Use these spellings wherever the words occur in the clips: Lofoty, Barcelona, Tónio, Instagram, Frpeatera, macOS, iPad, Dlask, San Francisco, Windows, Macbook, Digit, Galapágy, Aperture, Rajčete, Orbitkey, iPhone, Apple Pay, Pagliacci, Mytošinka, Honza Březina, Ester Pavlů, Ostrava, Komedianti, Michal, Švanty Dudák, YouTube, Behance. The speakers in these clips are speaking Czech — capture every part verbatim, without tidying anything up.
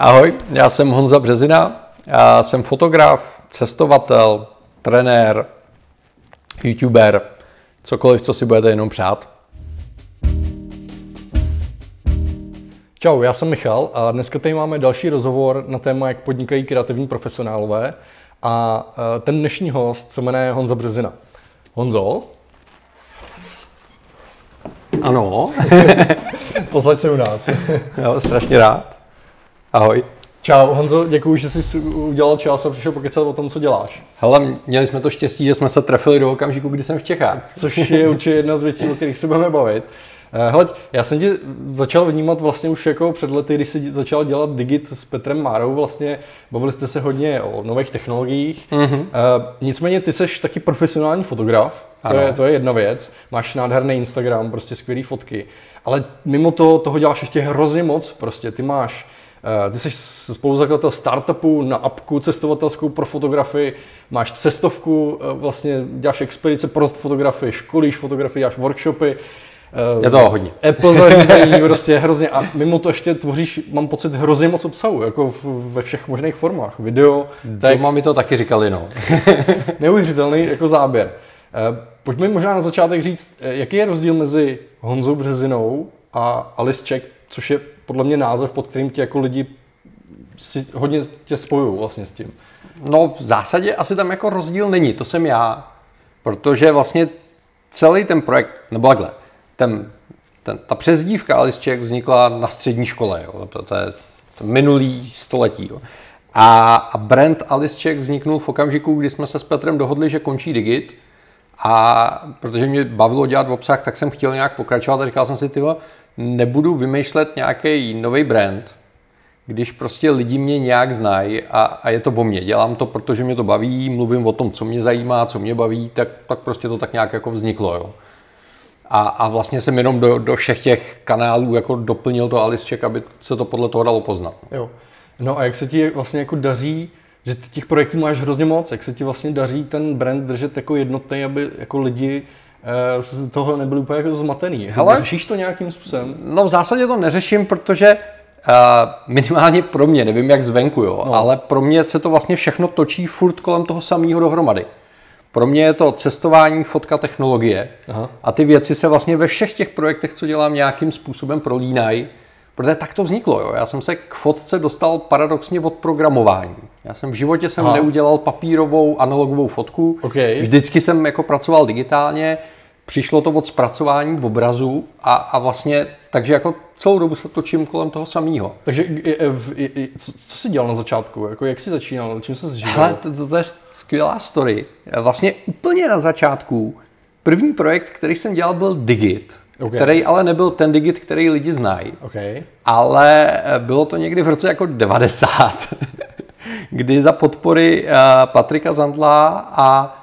Ahoj, já jsem Honza Březina, já jsem fotograf, cestovatel, trenér, youtuber, cokoliv, co si budete jenom přát. Čau, já jsem Michal a dneska tady máme další rozhovor na téma, jak podnikají kreativní profesionálové. A ten dnešní host se jmenuje Honza Březina. Honzo? Ano. Posaď se u nás. Jo, strašně rád. Ahoj. Čau, Honzo, děkuji, že jsi udělal čas a přišel pokecat o tom, co děláš. Hele, měli jsme to štěstí, že jsme se trefili do okamžiku, kdy jsem v Čechách. Což je určitě jedna z věcí, o kterých se budeme bavit. Hele, já jsem tě začal vnímat vlastně už jako před lety, když jsi začal dělat Digit s Petrem Márou, vlastně bavili jste se hodně o nových technologiích. Mm-hmm. Nicméně ty seš taky profesionální fotograf, to je, to je jedna věc, máš nádherný Instagram, prostě skvělý fotky, ale mimo toho, toho děláš ještě hrozně moc, prostě ty máš Ty jsi spoluzakladatel startupu na apku cestovatelskou pro fotografii, máš cestovku, vlastně děláš expedice pro fotografii, školíš fotografii, děláš workshopy. Je toho hodně. Apple zařízení, prostě hrozně. A mimo to ještě tvoříš, mám pocit, hrozně moc obsahu, jako v, ve všech možných formách. Video, text. Doma mi to taky říkali, no. Neuvěřitelný jako záběr. Pojďme možná na začátek říct, jaký je rozdíl mezi Honzou Březinou a Alice Czech, což je podle mě název, pod kterým ti jako lidi si hodně tě spojují vlastně s tím. No v zásadě asi tam jako rozdíl není, to jsem já, protože vlastně celý ten projekt, nebo takhle, ten, ten, ta přezdívka Alice Czech vznikla na střední škole, jo, to, to je to minulý století. Jo. A, a brand Alice Czech vzniknul v okamžiku, kdy jsme se s Petrem dohodli, že končí Digit, a protože mě bavilo dělat obsah, tak jsem chtěl nějak pokračovat a říkal jsem si, tyhle, nebudu vymýšlet nějaký nový brand, když prostě lidi mě nějak znají a, a je to o mě. Dělám to, protože mě to baví, mluvím o tom, co mě zajímá, co mě baví, tak, tak prostě to tak nějak jako vzniklo. Jo. A, a vlastně jsem jenom do, do všech těch kanálů jako doplnil to Alice Czech, aby se to podle toho dalo poznat. Jo. No a jak se ti vlastně jako daří, že těch projektů máš hrozně moc, jak se ti vlastně daří ten brand držet jako jednotný, aby jako lidi z toho nebyl úplně jako zmatený. Řešíš to nějakým způsobem? No v zásadě to neřeším, protože uh, minimálně pro mě, nevím jak zvenku, jo, no. Ale pro mě se to vlastně všechno točí furt kolem toho samého dohromady. Pro mě je to cestování, fotka, technologie. Aha. A ty věci se vlastně ve všech těch projektech, co dělám, nějakým způsobem prolínají, protože tak to vzniklo. Jo. Já jsem se k fotce dostal paradoxně od programování. Já jsem v životě jsem Aha. neudělal papírovou, analogovou fotku. Okay. Vždycky jsem jako pracoval digitálně. Přišlo to od zpracování obrazu a, a vlastně, takže jako celou dobu se točím kolem toho samého. Takže i, i, i, co, co jsi dělal na začátku? Jako, jak jsi začínal? Čím jsi živil? Hele, to, to je skvělá story. Vlastně úplně na začátku první projekt, který jsem dělal, byl Digit. Okay. Který ale nebyl ten Digit, který lidi znají. Okay. Ale bylo to někdy v roce jako devadesát, kdy za podpory uh, Patrika Zandla a,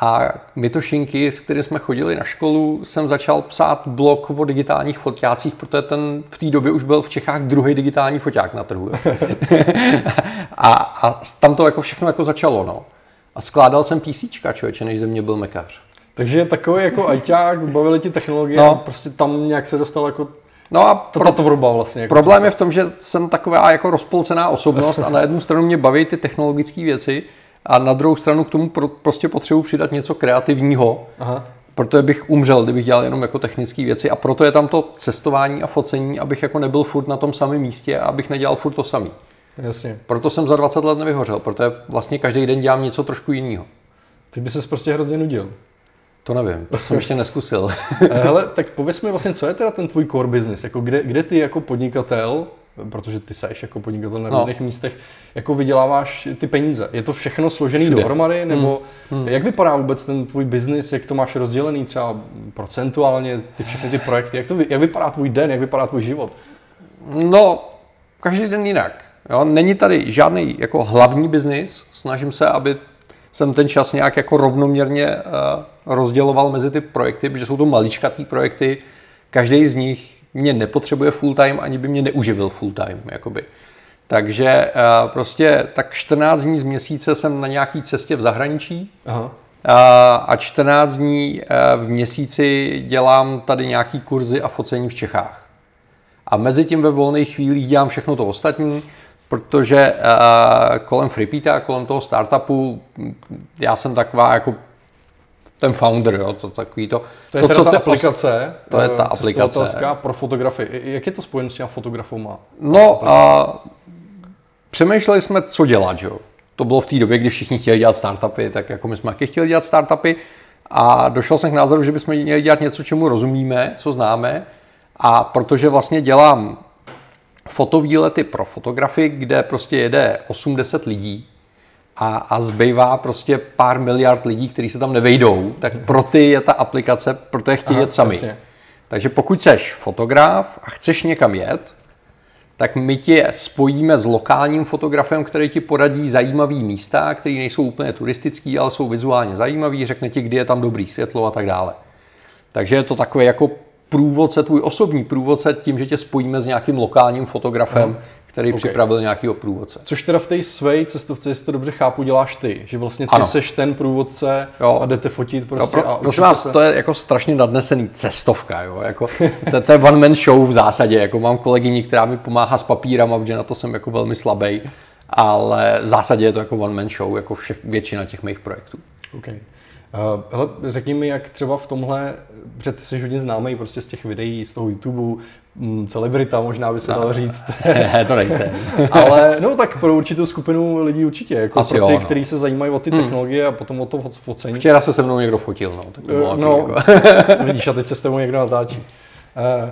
a Mytošinky, s kterým jsme chodili na školu, jsem začal psát blog o digitálních foťácích, protože ten v té době už byl v Čechách druhý digitální foťák na trhu. a, a tam to jako všechno jako začalo. No. A skládal jsem písíčka, člověče, než ze mě byl mekař. Takže takový jako ajťák, bavili ti technologie, no. Prostě tam nějak se dostal jako no a pro... ta tvorba vlastně. Jako problém je v tom, že jsem taková jako rozpolcená osobnost a na jednu stranu mě baví ty technologické věci a na druhou stranu k tomu pro, prostě potřebuji přidat něco kreativního, Aha. protože bych umřel, kdybych dělal jenom jako technické věci a proto je tam to cestování a focení, abych jako nebyl furt na tom samém místě a abych nedělal furt to samý. Jasně. Proto jsem za dvacet let nevyhořel, protože vlastně každý den dělám něco trošku jiného. Ty by ses prostě hrozně nudil. To nevím, to jsem ještě neskusil. Hele, tak pověz mi vlastně, co je teda ten tvůj core business, jako kde, kde ty jako podnikatel, protože ty seš jako podnikatel na různých no. místech, jako vyděláváš ty peníze. Je to všechno složený Všude. dohromady, nebo hmm. jak vypadá vůbec ten tvůj business, jak to máš rozdělený třeba procentuálně, ty všechny ty projekty, jak, to, jak vypadá tvůj den, jak vypadá tvůj život? No, každý den jinak. Jo? Není tady žádný jako hlavní business, snažím se, aby jsem ten čas nějak jako rovnoměrně uh, rozděloval mezi ty projekty, protože jsou to maličkatý projekty. Každý z nich mě nepotřebuje full time, ani by mě neuživil full time. Jakoby. Takže uh, prostě tak čtrnáct dní z měsíce jsem na nějaký cestě v zahraničí Aha. Uh, a čtrnáct dní uh, v měsíci dělám tady nějaký kurzy a focení v Čechách. A mezi tím ve volných chvílích dělám všechno to ostatní. protože uh, kolem Frpeatera, kolem toho startupu, já jsem taková jako ten founder, jo, to takový to. To je to, co ta aplikace, os... to je ta aplikace pro fotografii. Jak je to spojené s těma fotografama? No, a přemýšleli jsme, co dělat, jo. To bylo v té době, kdy všichni chtěli dělat startupy, tak jako my jsme taky chtěli dělat startupy a došel jsem k názoru, že bychom měli dělat něco, čemu rozumíme, co známe, a protože vlastně dělám fotovýlety pro fotografii, kde prostě jede osm deset lidí a, a zbývá prostě pár miliard lidí, kteří se tam nevejdou, tak pro ty je ta aplikace, proto je chtějí jet sami. Jasně. Takže pokud seš fotograf a chceš někam jet, tak my tě spojíme s lokálním fotografem, který ti poradí zajímavý místa, které nejsou úplně turistický, ale jsou vizuálně zajímavý, řekne ti, kdy je tam dobrý světlo a tak dále. Takže je to takové jako průvodce, tvůj osobní průvodce tím, že tě spojíme s nějakým lokálním fotografem, hmm. který okay. připravil nějakýho průvodce. Což teda v té své cestovce, jestli to dobře chápu, děláš ty, že vlastně ty ano. seš ten průvodce jo. a jdete fotit prostě jo, pro, a Prosím vás, se... to je jako strašně nadnesený cestovka, jo, jako to, to je one man show v zásadě, jako mám kolegyni, která mi pomáhá s papírama, protože na to jsem jako velmi slabý, ale v zásadě je to jako one man show, jako všech, většina těch mých projektů. Okay. Uh, hele, řekni mi, jak třeba v tomhle, protože ty jsi hodně známý prostě z těch videí, z toho YouTube, m, celebrita možná by se no, dalo říct. Ne, to nejsem. Ale no tak pro určitou skupinu lidí určitě, jako asi pro ty, jo, no. kteří se zajímají o ty hmm. technologie a potom o to focení. Včera se se mnou někdo fotil, no. Tak to no, jako. Vidíš, a teď se s tebou někdo natáčí. Uh,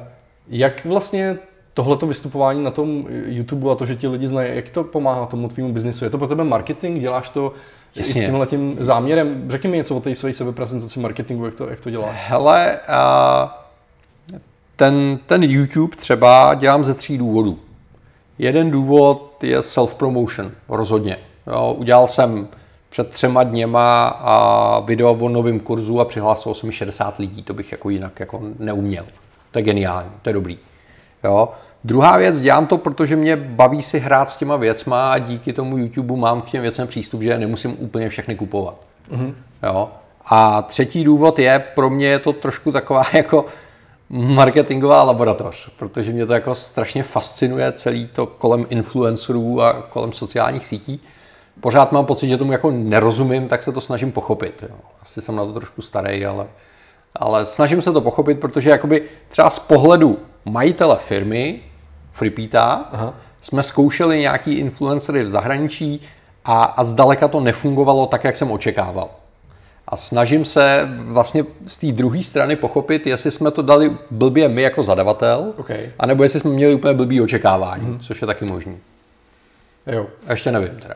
jak vlastně tohleto vystupování na tom YouTube a to, že ti lidi znají, jak to pomáhá tomu tvýmu biznisu? Je to pro tebe marketing? Děláš to i s tímhletím záměrem? Řekni mi něco o té své sebeprezentaci marketingu, jak to, jak to děláš. Hele, uh, ten, ten YouTube třeba dělám ze tří důvodů. Jeden důvod je self-promotion, rozhodně. Jo, udělal jsem před třema dněma uh, video o novém kurzu a přihlásilo se mi šedesát lidí, to bych jako jinak jako neuměl. To je geniální, to je dobrý. Jo. Druhá věc, dělám to, protože mě baví si hrát s těma věcma a díky tomu YouTube mám k těm věcem přístup, že nemusím úplně všechny kupovat. Mm-hmm. Jo? A třetí důvod je, pro mě je to trošku taková jako marketingová laboratoř, protože mě to jako strašně fascinuje celý to kolem influencerů a kolem sociálních sítí. Pořád mám pocit, že tomu jako nerozumím, tak se to snažím pochopit. Jo? Asi jsem na to trošku starý, ale, ale snažím se to pochopit, protože jakoby třeba z pohledu majitele firmy Frpeatera jsme zkoušeli nějaký influencery v zahraničí a, a zdaleka to nefungovalo tak, jak jsem očekával. A snažím se vlastně z té druhé strany pochopit, jestli jsme to dali blbě my jako zadavatel, okay. anebo jestli jsme měli úplně blbý očekávání, hmm. což je taky možný. Jo. A ještě nevím teda.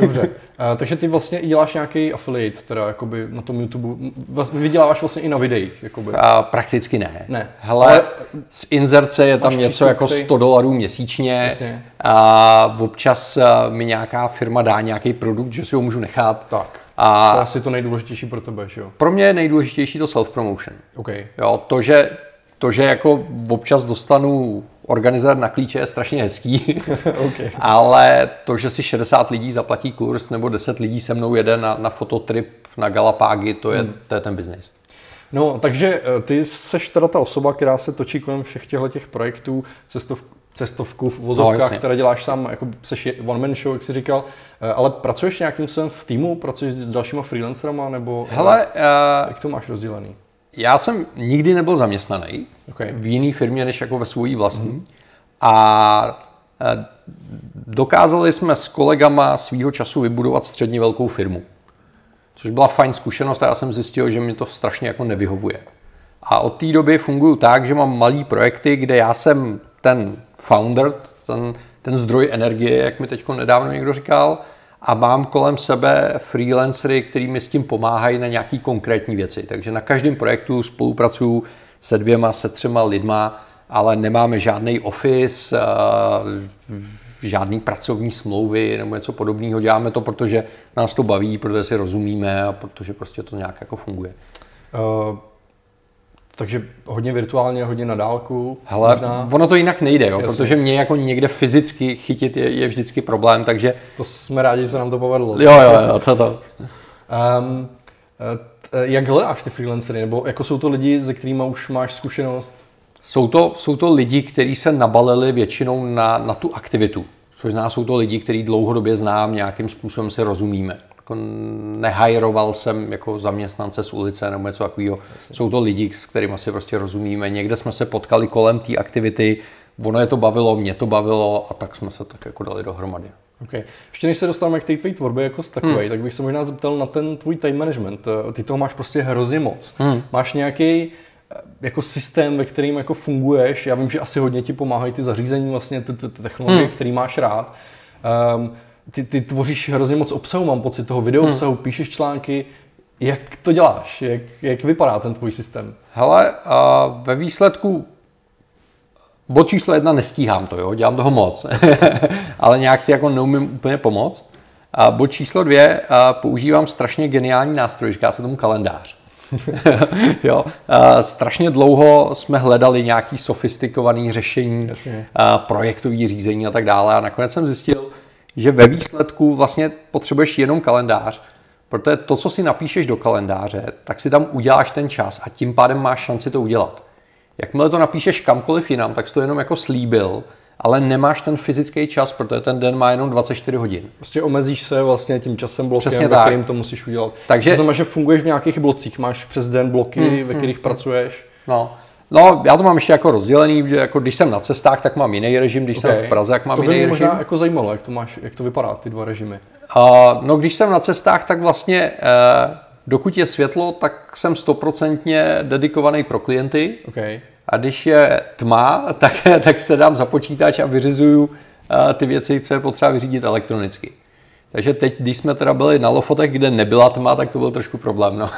Dobře. A, takže ty vlastně děláš nějaký affiliate teda jakoby na tom YouTube, vlastně vyděláváš vlastně i na videích jakoby. A prakticky ne. Ne. Hele, ale z inzerce je tam něco jako ty... sto dolarů měsíčně. Jasně. A občas mi nějaká firma dá nějaký produkt, že si ho můžu nechat. Tak. A to je asi to nejdůležitější pro tebe, že jo? Pro mě je nejdůležitější to self-promotion. Okay. Jo, to, že, to, že jako občas dostanu organizovat na klíče je strašně hezký, okay. ale to, že si šedesát lidí zaplatí kurz nebo deset lidí se mnou jede na, na fototrip na Galapágy, to je, hmm. to je ten biznis. No, takže ty seš teda ta osoba, která se točí kolem všech těchto těch projektů, cestov, cestovků v vozovkách, no, které děláš sám, jako seš one man show, jak jsi říkal, ale pracuješ nějakým způsobem v týmu, pracuješ s dalšíma freelancerama, nebo hele, jak to máš rozdělený? Já jsem nikdy nebyl zaměstnaný okay. v jiné firmě, než jako ve svojí vlastní. Mm. A dokázali jsme s kolegama svýho času vybudovat středně velkou firmu. Což byla fajn zkušenost a já jsem zjistil, že mi to strašně jako nevyhovuje. A od té doby funguju tak, že mám malý projekty, kde já jsem ten founder, ten, ten zdroj energie, jak mi teď nedávno někdo říkal, a mám kolem sebe freelancery, kteří mi s tím pomáhají na nějaké konkrétní věci. Takže na každém projektu spolupracuju se dvěma, se třema lidma, ale nemáme žádný office, žádný pracovní smlouvy nebo něco podobného. Děláme to, protože nás to baví, protože si rozumíme a protože prostě to nějak jako funguje. Uh... Takže hodně virtuálně, hodně na dálku. Hele, možná... ono to jinak nejde, jo, protože mě jako někde fyzicky chytit je, je vždycky problém, takže... To jsme rádi, že se nám to povedlo. Jo, jo, jo, to to. Um, jak hledáš ty freelancery, nebo jako jsou to lidi, se kterými už máš zkušenost? Jsou to, jsou to lidi, kteří se nabalili většinou na, na tu aktivitu. což nás jsou to lidi, který dlouhodobě znám, nějakým způsobem se rozumíme. Jako nehajroval jsem jako zaměstnance z ulice nebo něco takového. Jsou to lidi, s kterými si prostě rozumíme. Někde jsme se potkali kolem té aktivity, ono je to bavilo, mě to bavilo a tak jsme se tak jako dali dohromady. Okay. Ještě než se dostaneme k té tvojí tvorbě jako takové, hmm. tak bych se možná zeptal na ten tvůj time management. Ty toho máš prostě hrozně moc. Hmm. Máš nějaký jako systém, ve kterým jako funguješ. Já vím, že asi hodně ti pomáhají ty zařízení, vlastně ty, ty, ty technologie, hmm. které máš rád. Um, ty, ty tvoříš hrozně moc obsahu, mám pocit toho videoobsahu, hmm. píšeš články. Jak to děláš? Jak, jak vypadá ten tvůj systém? Hele, a ve výsledku bod číslo jedna, nestíhám to, jo? Dělám toho moc, ale nějak si jako neumím úplně pomoct. A bod číslo dvě, a používám strašně geniální nástroj, říká se tomu kalendář. Jo? A strašně dlouho jsme hledali nějaký sofistikovaný řešení, projektový řízení a tak dále a nakonec jsem zjistil, že ve výsledku vlastně potřebuješ jenom kalendář, protože to, co si napíšeš do kalendáře, tak si tam uděláš ten čas a tím pádem máš šanci to udělat. Jakmile to napíšeš kamkoliv jinam, tak jsi to jenom jako slíbil, ale nemáš ten fyzický čas, protože ten den má jenom dvacet čtyři hodin. Prostě omezíš se vlastně tím časem blokem, přesně ve tak. kterým to musíš udělat. Takže to znamená, že funguješ v nějakých blocích, máš přes den bloky, mm, ve kterých mm, pracuješ. No. no, já to mám ještě jako rozdělený, že jako když jsem na cestách, tak mám jiný režim, když okay. jsem v Praze, tak mám jiný režim. To by mě jako zajímalo, jak to máš, jak to vypadá, ty dva režimy. Uh, no, když jsem na cestách, tak vlastně uh, dokud je světlo, tak jsem stoprocentně dedikovaný pro klienty. Okay. A když je tma, tak, tak se dám za počítač a vyřizuju uh, ty věci, co je potřeba vyřídit elektronicky. Takže teď, když jsme teda byli na Lofotech, kde nebyla tma, tak to byl trošku problém. No.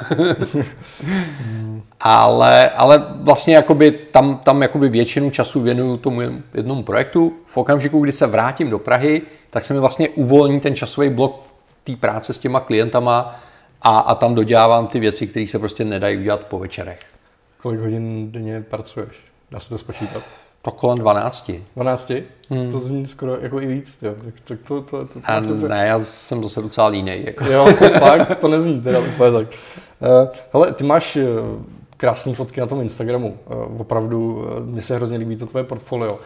ale, ale vlastně jakoby tam, tam jakoby většinu času věnuju tomu jednomu projektu. V okamžiku, kdy se vrátím do Prahy, tak se mi vlastně uvolní ten časový blok té práce s těma klientama, A, a tam dodělávám ty věci, které se prostě nedají udělat po večerech. Kolik hodin denně pracuješ? Dá se to spočítat? To kolem dvanácti. dvanáct? Hmm. To zní skoro jako i víc, jo. Tak to, to, to, to, to, to... Ne, já jsem zase docela línej. Jako. Jo, fakt, to nezní teda úplně tak. Uh, hele, ty máš uh, krásné fotky na tom Instagramu. Uh, opravdu, uh, mně se hrozně líbí to tvoje portfolio. Uh,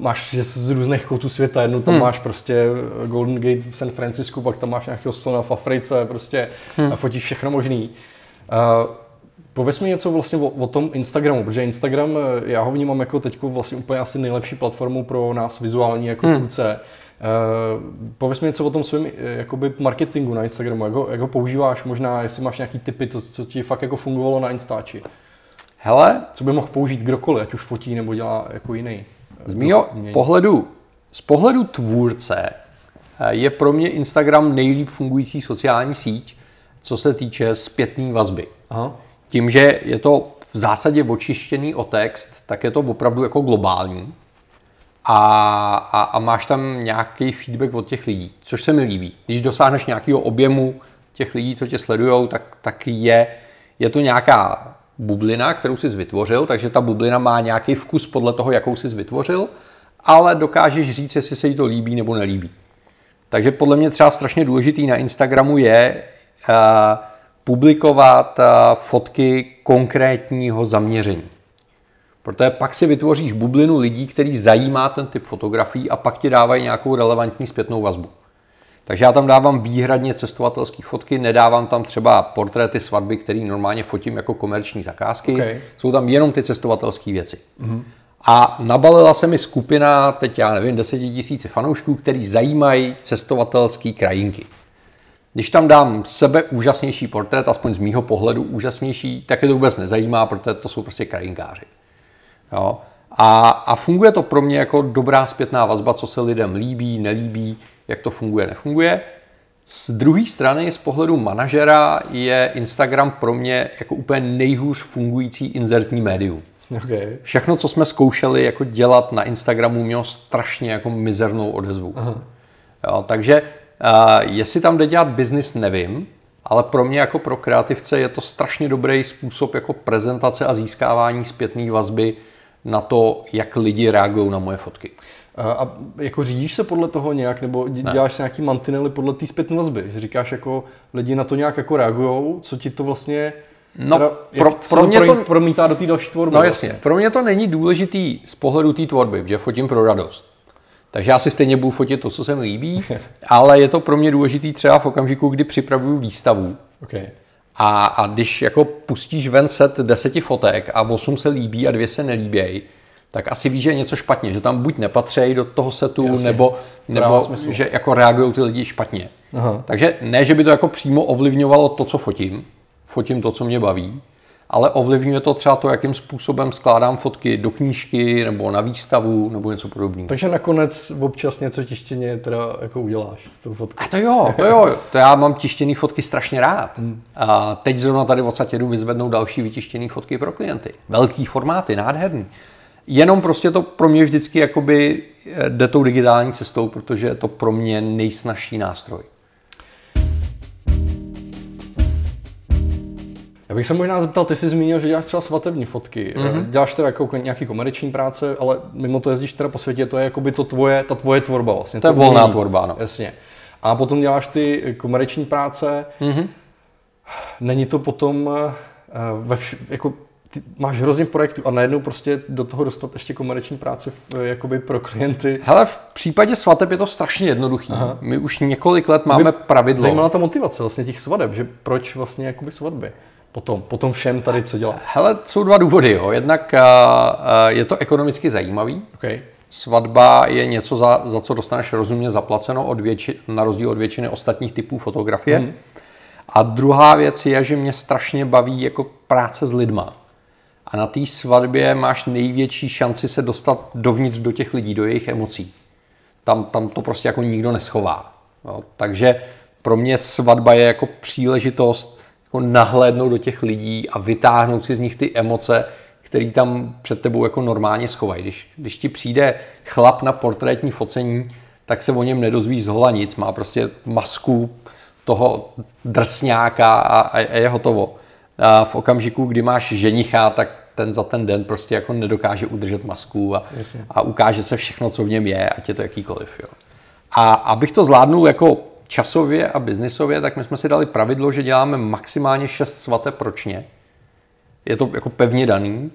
máš že z různých koutů světa, jednu tam hmm. máš prostě Golden Gate v San Francisku, pak tam máš nějakého slona v Africe, prostě hmm. a fotíš všechno možný. Uh, pověz mi něco vlastně o, o tom Instagramu, protože Instagram, já ho vnímám jako teďko vlastně úplně asi nejlepší platformu pro nás vizuální jako hmm. tvůrce. Uh, pověz mi něco o tom svém jakoby marketingu na Instagramu, jak ho, jak ho používáš, možná jestli máš nějaký tipy, to, co ti fakt jako fungovalo na Instači. Hele, co by mohl použít kdokoliv, ať už fotí nebo dělá jako jiný. Z mýho pohledu, z pohledu tvůrce je pro mě Instagram nejlíp fungující sociální síť, co se týče zpětné vazby. Aha. Tím, že je to v zásadě očištěný o text, tak je to opravdu jako globální. A, a, a máš tam nějaký feedback od těch lidí, což se mi líbí. Když dosáhneš nějakého objemu těch lidí, co tě sledujou, tak, tak je, je to nějaká bublina, kterou jsi vytvořil, takže ta bublina má nějaký vkus podle toho, jakou jsi vytvořil, ale dokážeš říct, jestli se jí to líbí nebo nelíbí. Takže podle mě třeba strašně důležitý na Instagramu je uh, publikovat uh, fotky konkrétního zaměření. Protože pak si vytvoříš bublinu lidí, který zajímá ten typ fotografií a pak ti dávají nějakou relevantní zpětnou vazbu. Takže já tam dávám výhradně cestovatelské fotky, nedávám tam třeba portréty svatby, které normálně fotím jako komerční zakázky. Okay. Jsou tam jenom ty cestovatelské věci. Mm-hmm. A nabalila se mi skupina, teď já nevím, deset tisíc fanoušků, který zajímají cestovatelské krajinky. Když tam dám sebe úžasnější portrét, aspoň z mýho pohledu úžasnější, tak je to vůbec nezajímá, protože to jsou prostě krajinkáři. Jo? A, a funguje to pro mě jako dobrá zpětná vazba, co se lidem líbí, nelíbí, jak to funguje, nefunguje. Z druhé strany, z pohledu manažera, je Instagram pro mě jako úplně nejhůř fungující inzertní médium. Okay. Všechno, co jsme zkoušeli jako dělat na Instagramu, mělo strašně jako mizernou odezvu. Jo, takže uh, jestli tam jde dělat biznis, nevím, ale pro mě jako pro kreativce je to strašně dobrý způsob jako prezentace a získávání zpětné vazby na to, jak lidi reagují na moje fotky. A jako řídíš se podle toho nějak, nebo děláš ne. nějaký mantinely podle té zpětné vazby? Že říkáš, jako lidi na to nějak jako reagujou, co ti to vlastně no, teda, pro, pro mě to promítá do té další tvorby? No jasně, vlastně. Pro mě to není důležitý z pohledu té tvorby, že fotím pro radost. Takže já si stejně budu fotit to, co se mi líbí, ale je to pro mě důležitý třeba v okamžiku, kdy připravuju výstavu. Okay. A, a když jako pustíš ven set deseti fotek a osm se líbí a dvě se nelíbí, tak asi víš, že je něco špatně, že tam buď nepatřejí do toho setu, jasně, nebo, nebo že jako reagují ty lidi špatně. Aha. Takže ne, že by to jako přímo ovlivňovalo to, co fotím, fotím to, co mě baví, ale ovlivňuje to třeba to, jakým způsobem skládám fotky do knížky nebo na výstavu nebo něco podobného. Takže nakonec občas něco tištěně teda jako uděláš s tou fotkou. A to jo, to jo, to já mám tištěné fotky strašně rád. Hmm. A teď zrovna tady odsaď jedu vyzvednou další vytištěné fotky pro klienty. Velký formáty, nádherný. Jenom prostě to pro mě vždycky jakoby jde tou digitální cestou, protože je to pro mě nejsnažší nástroj. Já bych se možná zeptal, ty jsi zmínil, že děláš třeba svatební fotky, mm-hmm. děláš teda jako nějaký komerční práce, ale mimo to jezdíš teda po světě, to je jakoby to tvoje, ta tvoje tvorba vlastně. To je volná tvorba, no. Jasně. A potom děláš ty komerční práce, mm-hmm. není to potom ve vš- jako ty máš hrozně projektů a najednou prostě do toho dostat ještě komerční práci jakoby pro klienty. Hele, v případě svateb je to strašně jednoduchý. Aha. My už několik let máme pravidlo. Zajímala ta motivace vlastně těch svateb, že proč vlastně jakoby svatby? Potom, potom všem tady co dělá. Hele, jsou dva důvody, jo. Jednak a, a, je to ekonomicky zajímavý. Okay. Svatba je něco, za, za co dostaneš rozumně zaplaceno, od větši, na rozdíl od většiny ostatních typů fotografie. Hmm. A druhá věc je, že mě strašně baví jako práce s lidma. A na té svatbě máš největší šanci se dostat dovnitř do těch lidí, do jejich emocí. Tam, tam to prostě jako nikdo neschová. No, takže pro mě svatba je jako příležitost jako nahlédnout do těch lidí a vytáhnout si z nich ty emoce, které tam před tebou jako normálně schovají. Když, když ti přijde chlap na portrétní focení, tak se o něm nedozvíš z hola nic. Má prostě masku toho drsňáka a, a je hotovo. A v okamžiku, kdy máš ženicha, tak ten za ten den prostě jako nedokáže udržet masku a, a ukáže se všechno, co v něm je, ať je to jakýkoliv. Jo. A abych to zvládnul jako časově a biznisově, tak my jsme si dali pravidlo, že děláme maximálně šest svateb ročně. Je to jako pevně daný,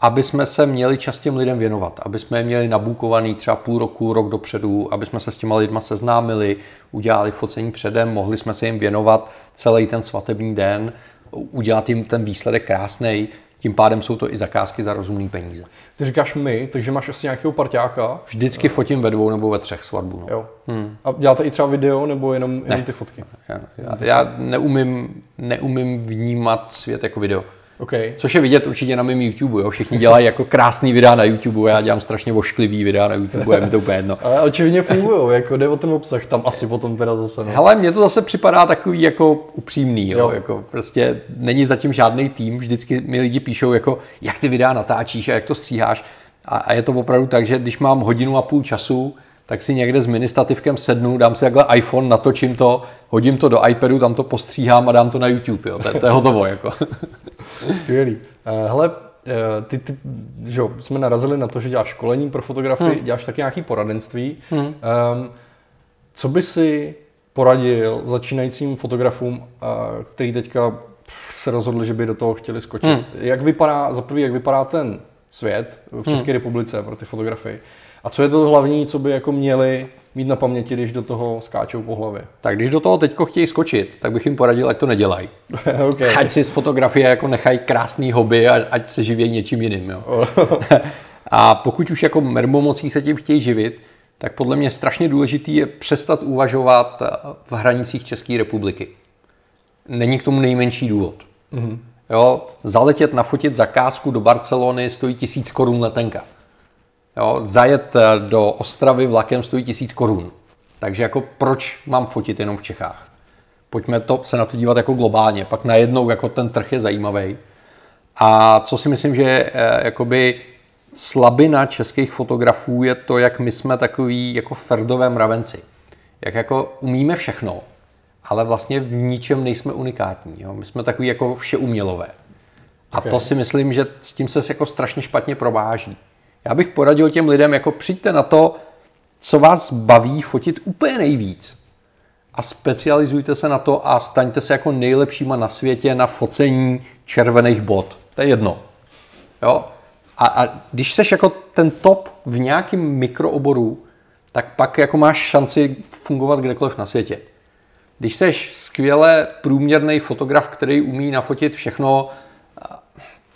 aby jsme se měli čas těm lidem věnovat, aby jsme je měli nabukovaný třeba půl roku, rok dopředu, aby jsme se s těma lidma seznámili, udělali focení předem, mohli jsme se jim věnovat celý ten svatební den, udělat jim ten výsledek krásnej, tím pádem jsou to i zakázky za rozumný peníze. Ty říkáš my, takže máš asi nějakého parťáka? Vždycky no. Fotím ve dvou nebo ve třech svatbu. No. Jo. Hmm. A děláte i třeba video nebo jenom, jenom ty fotky? Já, já, já neumím, neumím vnímat svět jako video. Okay. Což je vidět určitě na mém YouTube. Jo? Všichni dělají jako krásný videa na YouTube, já dělám strašně ošklivý videa na YouTube, je mi to úplně jedno. Ale očivně fungují, jako jde o ten obsah, tam asi potom teda zase. No. Hele, mně to zase připadá takový jako upřímný, jo? Jo. Jako prostě není zatím žádný tým, vždycky mi lidi píšou jako jak ty videa natáčíš a jak to stříháš a, a je to opravdu tak, že když mám hodinu a půl času, tak si někde s ministativkem sednu, dám si takhle iPhone, natočím to, hodím to do iPadu, tam to postříhám a dám to na YouTube. Jo. To, je, to je hotovo. Jako. Skvělý. Hele, ty, ty, že jsme narazili na to, že děláš školení pro fotografii, hmm. děláš taky nějaké poradenství. Hmm. Um, co by si poradil začínajícím fotografům, který teďka se rozhodli, že by do toho chtěli skočit? Hmm. Jak vypadá, za prvý, jak vypadá ten svět v České hmm. republice pro ty fotografii? A co je to hlavní, co by jako měli mít na paměti, když do toho skáčou po hlavě? Tak když do toho teďko chtějí skočit, tak bych jim poradil, ať to nedělají. Okay. Ať si z fotografie jako nechají krásný hobby a ať se živí něčím jiným. Jo. A pokud už jako mermomocí se tím chtějí živit, tak podle mě strašně důležitý je přestat uvažovat v hranicích České republiky. Není k tomu nejmenší důvod. Mm-hmm. Jo, zaletět, nafotit zakázku do Barcelony stojí tisíc korun letenka. Jo, zajet do Ostravy vlakem stojí tisíc korun. Takže jako proč mám fotit jenom v Čechách? Pojďme to, se na to dívat jako globálně. Pak najednou jako ten trh je zajímavý. A co si myslím, že eh, jakoby slabina českých fotografů je to, jak my jsme takový jako ferdové mravenci. Jak jako umíme všechno, ale vlastně v ničem nejsme unikátní. Jo? My jsme takový jako všeumělové. A okay. to si myslím, že s tím se jako strašně špatně prováží. Já bych poradil těm lidem, jako přijďte na to, co vás baví fotit úplně nejvíc. A specializujte se na to a staňte se jako nejlepšíma na světě na focení červených bod. To je jedno. Jo? A, a když seš jako ten top v nějakém mikrooboru, tak pak jako máš šanci fungovat kdekoliv na světě. Když seš skvěle průměrný fotograf, který umí nafotit všechno,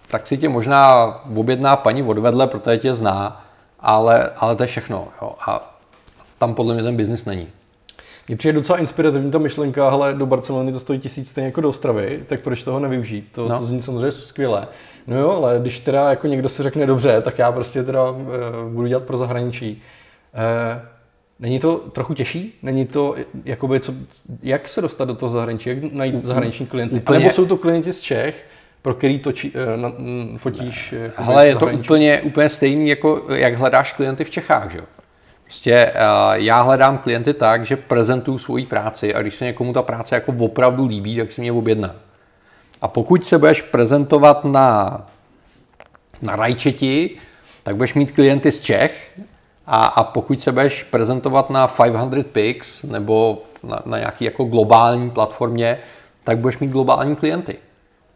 tak si tě možná objedná paní odvedle, protože tě zná, ale, ale to je všechno. Jo. A tam podle mě ten biznis není. Mně přijde docela inspirativní ta myšlenka, hele, do Barcelony to stojí tisíc, stejně jako do Ostravy, tak proč toho nevyužít? To, no. to zní samozřejmě skvěle. No jo, ale když teda jako někdo si řekne dobře, tak já prostě teda uh, budu dělat pro zahraničí. Uh, není to trochu těžší? Není to, jakoby, co, jak se dostat do toho zahraničí? Jak najít zahraniční klienty? A nebo jsou to klienti z Čech, pro který točí, na, fotíš? Hele, je to úplně, úplně stejný, jako jak hledáš klienty v Čechách, že jo? Prostě já hledám klienty tak, že prezentuju svoji práci a když se někomu ta práce jako opravdu líbí, tak si mě objedná. A pokud se budeš prezentovat na, na Rajčeti, tak budeš mít klienty z Čech a, a pokud se budeš prezentovat na pět set pix nebo na, na nějaký jako globální platformě, tak budeš mít globální klienty.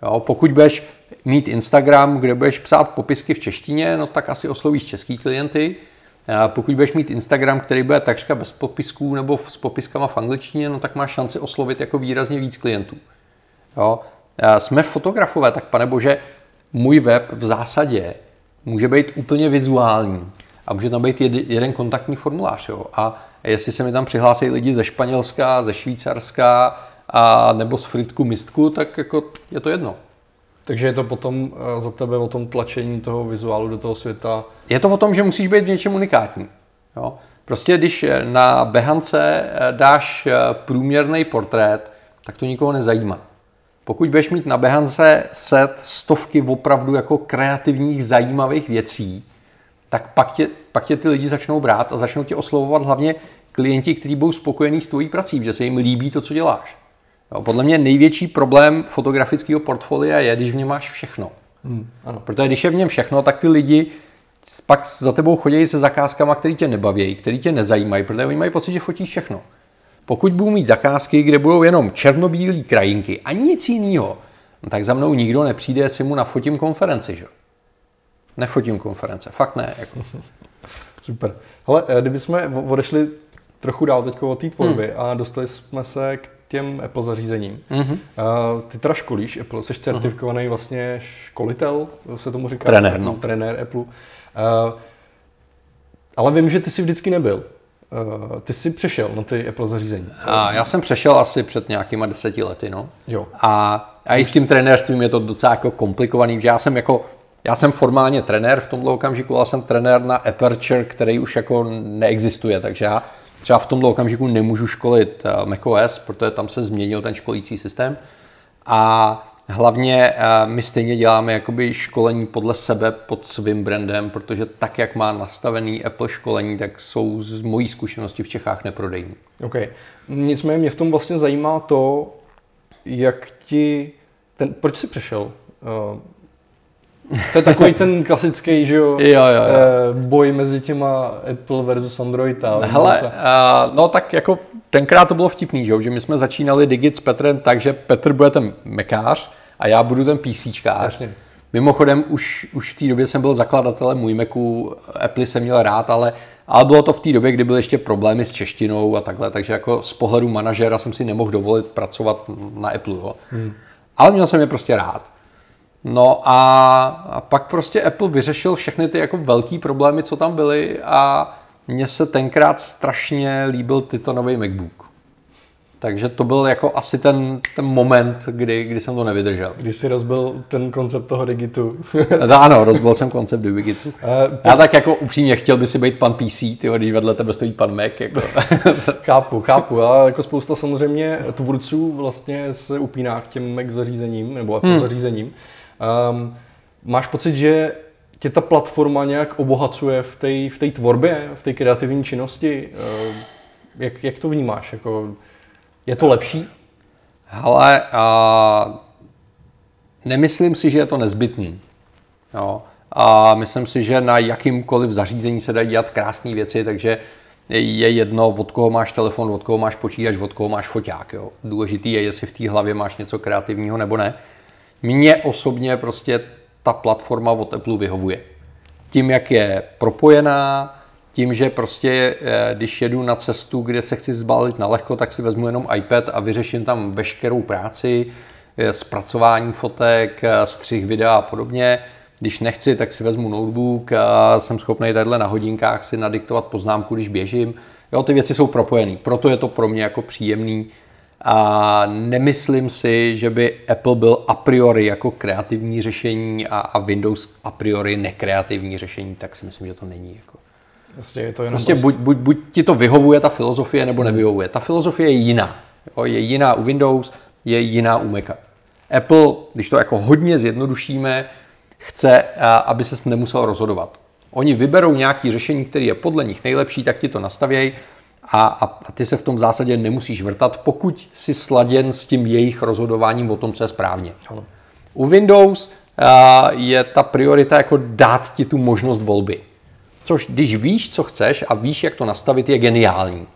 Jo, pokud budeš mít Instagram, kde budeš psát popisky v češtině, no tak asi oslovíš český klienty. Pokud budeš mít Instagram, který bude takřka bez popisků nebo s popiskama v angličtině, no tak máš šanci oslovit jako výrazně víc klientů. Jo? Jsme fotografové, tak panebože, můj web v zásadě může být úplně vizuální a může tam být jeden kontaktní formulář. Jo? A jestli se mi tam přihlásí lidi ze Španělska, ze Švýcarska a nebo z Fritku Mistku, tak jako je to jedno. Takže je to potom za tebe o tom tlačení toho vizuálu do toho světa? Je to o tom, že musíš být v něčem unikátní. Jo? Prostě když na Behance dáš průměrný portrét, tak to nikoho nezajímá. Pokud budeš mít na Behance set stovky opravdu jako kreativních, zajímavých věcí, tak pak tě, pak tě ty lidi začnou brát a začnou tě oslovovat hlavně klienti, kteří budou spokojení s tvojí prací, že se jim líbí to, co děláš. Jo, podle mě největší problém fotografického portfolia je, když v něm máš všechno. Hmm, ano. Protože když je v něm všechno, tak ty lidi pak za tebou chodí se zakázkama, které tě nebaví, které tě nezajímají, protože oni mají pocit, že fotíš všechno. Pokud budu mít zakázky, kde budou jenom černobílé krajinky a nic jiného, no tak za mnou nikdo nepřijde, jestli mu nafotím konferenci. Že? Nefotím konference, fakt ne. Jako. Super. Hele, kdybychom odešli trochu dál teď od té tvorby hmm. a dostali jsme se k těm Apple zařízením. Mm-hmm. Uh, ty teda školíš Apple, jsi certifikovaný mm-hmm. vlastně školitel, se tomu říká. Trenér, no. Trenér Apple. Uh, ale vím, že ty jsi vždycky nebyl. Uh, ty jsi přešel na ty Apple zařízení. A já jsem přešel asi před nějakýma deseti lety, no. Jo. A, a i s tím trenérstvím je to docela jako komplikovaný, protože já jsem jako, já jsem formálně trenér v tomhle okamžiku, ale jsem trenér na Aperture, který už jako neexistuje, takže já třeba v tomto okamžiku nemůžu školit macOS, protože tam se změnil ten školící systém. A hlavně my stejně děláme jakoby školení podle sebe pod svým brandem, protože tak, jak má nastavený Apple školení, tak jsou z mojí zkušenosti v Čechách neprodejní. OK. Nicméně mě v tom vlastně zajímá to, jak ti... Ten... Proč jsi přešel? Uh... To je takový ten klasický, že jo, jo, jo, jo. boj mezi těma Apple versus Android. A hele, uh, no tak jako tenkrát to bylo vtipný, že jo, že my jsme začínali Digit s Petrem tak, že Petr bude ten mekář a já budu ten PCčkář. Jasně. Mimochodem už, už v té době jsem byl zakladatelem můj Macu, Apple jsem měl rád, ale, ale bylo to v té době, kdy byly ještě problémy s češtinou a takhle, takže jako z pohledu manažera jsem si nemohl dovolit pracovat na Apple, jo. Hmm. Ale měl jsem je prostě rád. No a pak prostě Apple vyřešil všechny ty jako velký problémy, co tam byly a mně se tenkrát strašně líbil titanový Macbook. Takže to byl jako asi ten, ten moment, kdy, kdy jsem to nevydržel. Když jsi rozbil ten koncept toho Digitu. Ano, rozbil jsem koncept Digitu. Já tak jako upřímně chtěl by si být pan P C, tyho, když vedle tebe stojí pan Mac. Jako. chápu, chápu. A jako spousta samozřejmě tvůrců vlastně se upíná k těm Mac zařízením nebo Apple hmm. zařízením. Um, máš pocit, že tě ta platforma nějak obohacuje v té v té tvorbě, v té kreativní činnosti? Um, jak, jak to vnímáš? Jako, je to lepší? Hele, uh, nemyslím si, že je to nezbytný. Jo. A myslím si, že na jakýmkoliv zařízení se dají dělat krásné věci, takže je jedno, od koho máš telefon, od koho máš počítač, od koho máš foťák. Jo. Důležitý je, jestli v té hlavě máš něco kreativního nebo ne. Mně osobně prostě ta platforma od Apple vyhovuje. Tím, jak je propojená, tím, že prostě když jedu na cestu, kde se chci zbalit na lehko, tak si vezmu jenom iPad a vyřeším tam veškerou práci, zpracování fotek, střih videa a podobně. Když nechci, tak si vezmu notebook a jsem schopný tadyhle na hodinkách si nadiktovat poznámku, když běžím. Jo, ty věci jsou propojené, proto je to pro mě jako příjemný. A nemyslím si, že by Apple byl a priori jako kreativní řešení a, a Windows a priori nekreativní řešení, tak si myslím, že to není. Jako. Vlastně je to jenom prostě buď, buď, buď ti to vyhovuje ta filozofie, nebo nevyhovuje. Ta filozofie je jiná. Jo, je jiná u Windows, je jiná u Maca. Apple, když to jako hodně zjednodušíme, chce, aby ses nemusel rozhodovat. Oni vyberou nějaké řešení, které je podle nich nejlepší, tak ti to nastavějí a, a, a ty se v tom zásadě nemusíš vrtat, pokud jsi sladěn s tím jejich rozhodováním o tom, co je správně. Ano. U Windows a, je ta priorita jako dát ti tu možnost volby. Což když víš, co chceš a víš, jak to nastavit, je geniální.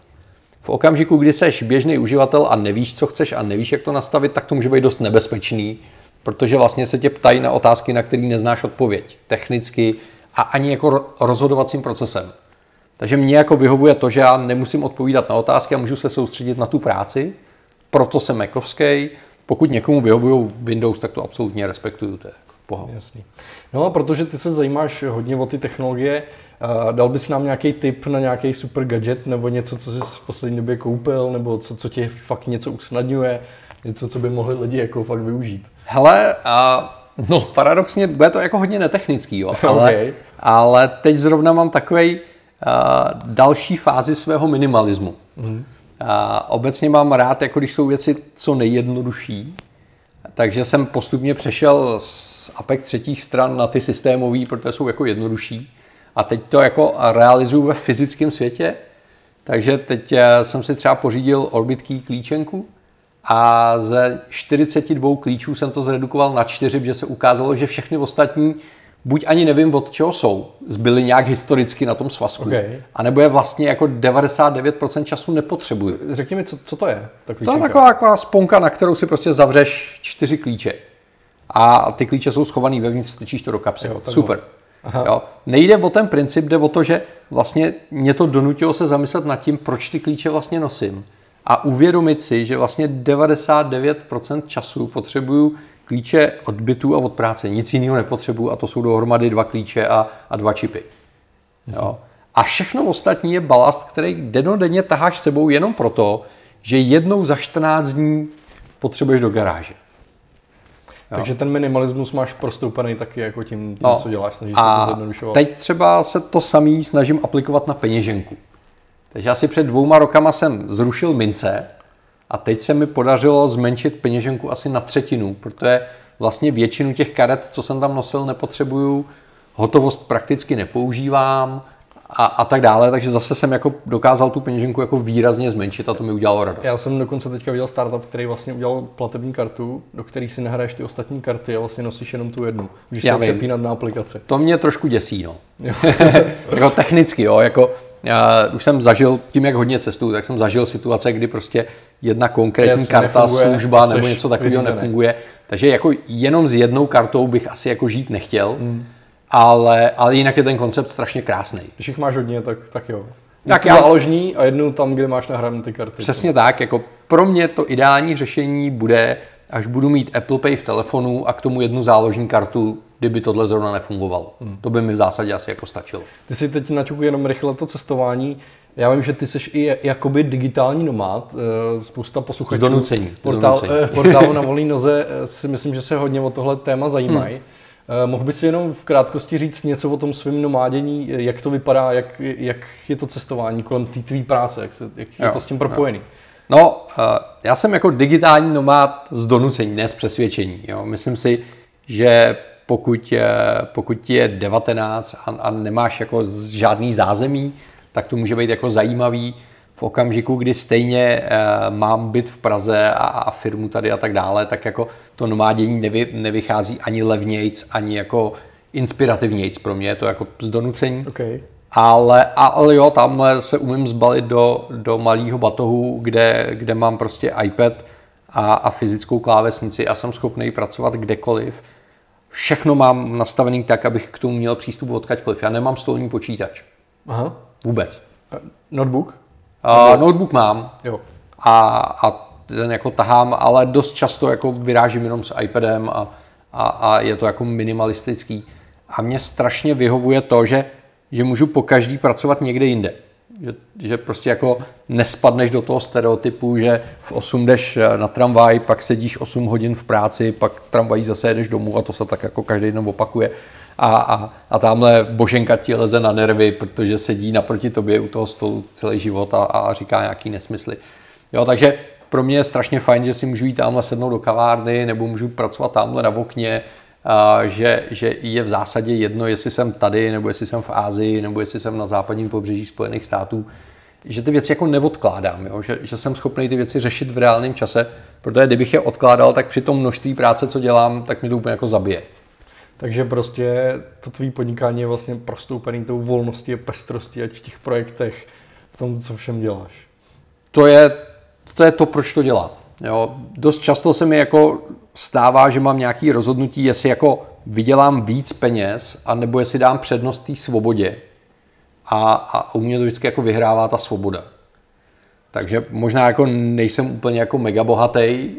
V okamžiku, kdy seš běžný uživatel a nevíš, co chceš a nevíš, jak to nastavit, tak to může být dost nebezpečný, protože vlastně se tě ptají na otázky, na které neznáš odpověď technicky a ani jako rozhodovacím procesem. Takže mě jako vyhovuje to, že já nemusím odpovídat na otázky a můžu se soustředit na tu práci, proto jsem Macovskej. Pokud někomu vyhovují Windows, tak to absolutně respektuju, to je jako pohoda. Jasný. No a protože ty se zajímáš hodně o ty technologie, dal bys nám nějaký tip na nějaký super gadget nebo něco, co jsi v poslední době koupil, nebo co, co ti fakt něco usnadňuje, něco, co by mohli lidi jako fakt využít? Hele, a, no paradoxně bude to jako hodně netechnický, jo, ale, okay. ale teď zrovna mám takovej a, další fázi svého minimalismu. Mm. A, obecně mám rád, jako když jsou věci co nejjednodušší, takže jsem postupně přešel z apek třetích stran na ty systémový, protože jsou jako jednodušší. A teď to jako realizuju ve fyzickém světě, takže teď jsem si třeba pořídil orbitký klíčenku a ze čtyřicet dva klíčů jsem to zredukoval na čtyři, protože se ukázalo, že všechny ostatní, buď ani nevím od čeho jsou, zbyly nějak historicky na tom svazku, okay. anebo je vlastně jako devadesát devět procent času nepotřebuju. Řekni mi, co, co to je? Ta klíčenka? To je taková, taková sponka, na kterou si prostě zavřeš čtyři klíče a ty klíče jsou schovaný vevnitř, strčíš to do kapsy. Jo, super. Může. Jo. Nejde o ten princip, jde o to, že vlastně mě to donutilo se zamyslet nad tím, proč ty klíče vlastně nosím. A uvědomit si, že vlastně devadesát devět procent času potřebuju klíče od bytu a od práce. Nic jiného nepotřebuju a to jsou dohromady dva klíče a, a dva čipy. Jo. A všechno ostatní je balast, který dennodenně taháš sebou jenom proto, že jednou za čtrnáct dní potřebuješ do garáže. Jo. Takže ten minimalismus máš prostoupený taky jako tím, tím no. co děláš, snažíš se to zjednodušovat. Teď třeba se to samý snažím aplikovat na peněženku. Takže asi před dvouma rokama jsem zrušil mince a teď se mi podařilo zmenšit peněženku asi na třetinu, protože vlastně většinu těch karet, co jsem tam nosil, nepotřebuju, hotovost prakticky nepoužívám a, a tak dále, takže zase jsem jako dokázal tu peněženku jako výrazně zmenšit a to mi udělalo radost. Já jsem dokonce teďka viděl startup, který vlastně udělal platební kartu, do které si nahraješ ty ostatní karty a vlastně nosíš jenom tu jednu. Můžeš se přepínat na aplikace. To mě trošku děsí, no. Jako technicky, jo, jako já už jsem zažil, tím jak hodně cestuju, tak jsem zažil situace, kdy prostě jedna konkrétní karta, služba nebo něco takového nefunguje. Takže jako jenom s jednou kartou bych asi jako žít nechtěl. Hmm. Ale, ale jinak je ten koncept strašně krásný. Když jich máš hodně, tak, tak jo. Tak já záložní a jednu tam, kde máš nahrané ty karty. Přesně tak, jako pro mě to ideální řešení bude, až budu mít Apple Pay v telefonu a k tomu jednu záložní kartu, kdyby tohle zrovna nefungovalo. Hmm. To by mi v zásadě asi jako stačilo. Ty si teď naťukuj jenom rychle to cestování. Já vím, že ty jsi i jakoby digitální nomád, spousta posluchačů. Z donucení. Portál, z donucení. Eh, portálu na volné noze si myslím, že se hodně o tohle téma zajímají. Hmm. Mohl bys si jenom v krátkosti říct něco o tom svém nomádění, jak to vypadá, jak, jak je to cestování kolem té tvý práce, jak, se, jak jo, je to s tím propojený? Jo. No, já jsem jako digitální nomád z donucení, ne z přesvědčení. Jo. Myslím si, že pokud, pokud ti je devatenáct a, a nemáš jako žádný zázemí, tak to může být jako zajímavý v okamžiku, kdy stejně mám byt v Praze a, a firmu tady a tak dále, tak jako to nomádění nevy, nevychází ani levnějc, ani jako inspirativnějc pro mě, je to jako z donucení. Okay. Ale, ale jo, tamhle se umím zbalit do, do malého batohu, kde, kde mám prostě iPad a, a fyzickou klávesnici a jsem schopný pracovat kdekoliv. Všechno mám nastavený tak, abych k tomu měl přístup odkaďkoliv. Já nemám stolní počítač. Aha. Vůbec. Notebook? Uh, notebook mám. Jo. A, a ten jako tahám, ale dost často jako vyrážím jenom s iPadem a, a, a je to jako minimalistický. A mě strašně vyhovuje to, že, že můžu po každý pracovat někde jinde. Že, že prostě jako nespadneš do toho stereotypu, že v osm jdeš na tramvaj, pak sedíš osm hodin v práci, pak tramvají zase jedeš domů a to se tak jako každý den opakuje. A, a, a tamhle Boženka ti leze na nervy, protože sedí naproti tobě u toho stolu celý život a, a říká nějaký nesmysly. Jo, takže pro mě je strašně fajn, že si můžu jít tamhle sednout do kavárny nebo můžu pracovat tamhle na okně, a, že, že je v zásadě jedno, jestli jsem tady, nebo jestli jsem v Asii, nebo jestli jsem na západním pobřeží Spojených států, že ty věci jako neodkládám, jo? Že, že jsem schopný ty věci řešit v reálném čase, protože kdybych je odkládal, tak při tom množství práce, co dělám, tak mi to úplně jako zabije. Takže prostě to tvý podnikání je vlastně prostoupený tou volností a pestrostí, ať v těch projektech, v tom, co všem děláš. To je to, je to proč to dělám. Jo, dost často se mi jako stává, že mám nějaké rozhodnutí, jestli jako vydělám víc peněz, anebo jestli dám přednost té svobodě. A, a u mě to vždycky jako vyhrává ta svoboda. Takže možná jako nejsem úplně jako mega bohatý,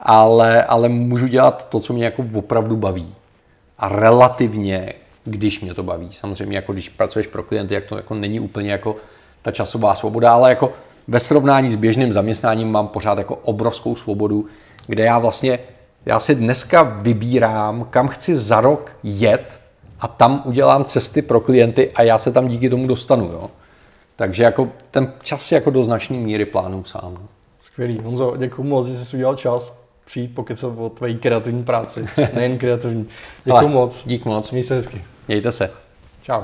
ale, ale můžu dělat to, co mě jako opravdu baví. A relativně, když mě to baví. Samozřejmě, jako když pracuješ pro klienty, jak to jako není úplně jako ta časová svoboda, ale jako ve srovnání s běžným zaměstnáním mám pořád jako obrovskou svobodu, kde já vlastně, já si dneska vybírám, kam chci za rok jet a tam udělám cesty pro klienty a já se tam díky tomu dostanu. Jo? Takže jako ten čas jako do značné míry plánuju sám. Skvělý. Honzo, děkuji moc, že jsi udělal čas. Přijít pokecat o tvojí kreativní práci, nejen kreativní. Děkuji moc. Dík moc. Měj se hezky. Mějte se. Čau.